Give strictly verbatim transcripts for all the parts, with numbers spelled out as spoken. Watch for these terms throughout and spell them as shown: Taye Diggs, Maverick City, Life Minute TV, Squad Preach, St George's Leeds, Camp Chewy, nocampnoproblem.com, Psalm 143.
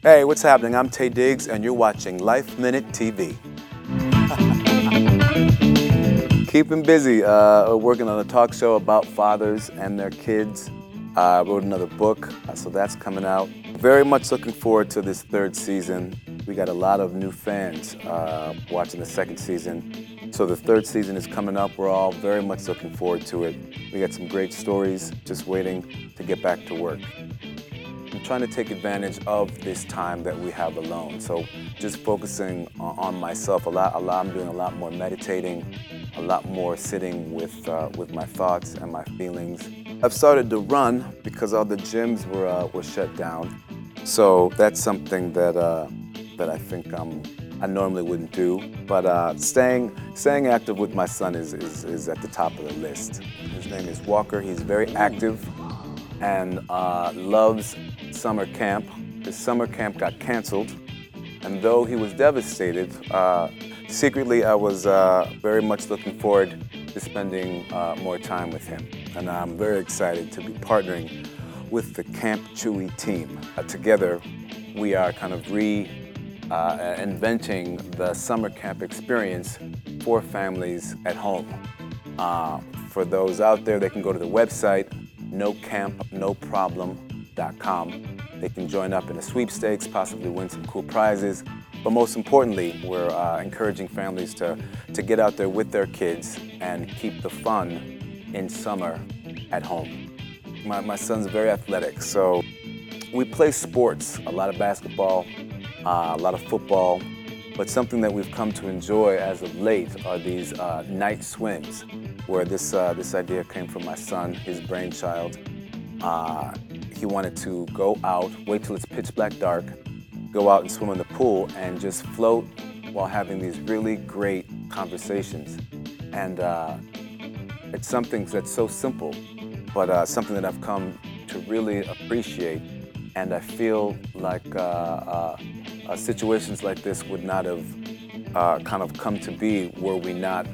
Hey, what's happening? I'm Taye Diggs, and you're watching Life Minute T V. Keeping busy, uh, working on a talk show about fathers and their kids. I uh, wrote another book, so that's coming out. Very much looking forward to this third season. We got a lot of new fans uh, watching the second season. So the third season is coming up. We're all very much looking forward to it. We got some great stories, just waiting to get back to work. I'm trying to take advantage of this time that we have alone. So just focusing on myself a lot. A lot I'm doing a lot more meditating, a lot more sitting with, uh, with my thoughts and my feelings. I've started to run because all the gyms were, uh, were shut down. So that's something that, uh, that I think I'm, I normally wouldn't do. But uh, staying, staying active with my son is, is, is at the top of the list. His name is Walker. He's very active and uh, loves summer camp. His summer camp got canceled, and though he was devastated, uh, secretly I was uh, very much looking forward to spending uh, more time with him, and I'm very excited to be partnering with the Camp Chewy team. Uh, together, we are kind of reinventing uh, the summer camp experience for families at home. Uh, for those out there, they can go to the website, no camp no problem dot com. They can join up in a sweepstakes, possibly win some cool prizes. But most importantly, we're uh, encouraging families to, to get out there with their kids and keep the fun in summer at home. My, my son's very athletic, so we play sports, a lot of basketball, uh, a lot of football, but something that we've come to enjoy as of late are these uh, night swims, where this, uh, this idea came from my son, his brainchild. Uh, he wanted to go out, wait till it's pitch black dark, go out and swim in the pool and just float while having these really great conversations. And uh, it's something that's so simple, but uh, something that I've come to really appreciate. And I feel like uh, uh, uh, situations like this would not have uh, kind of come to be were we not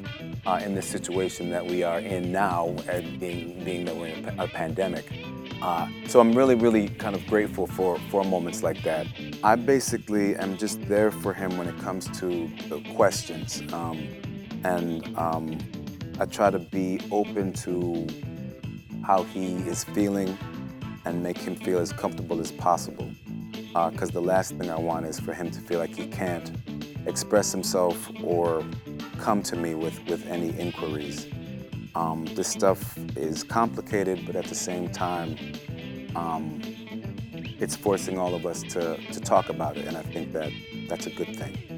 uh, in the situation that we are in now, and being, being that we're in a pandemic. Uh, so I'm really, really kind of grateful for, for moments like that. I basically am just there for him when it comes to the questions. Um, and um, I try to be open to how he is feeling and make him feel as comfortable as possible. Because uh, the last thing I want is for him to feel like he can't express himself or come to me with, with any inquiries. Um, this stuff is complicated, but at the same time, um, it's forcing all of us to, to talk about it, and I think that that's a good thing.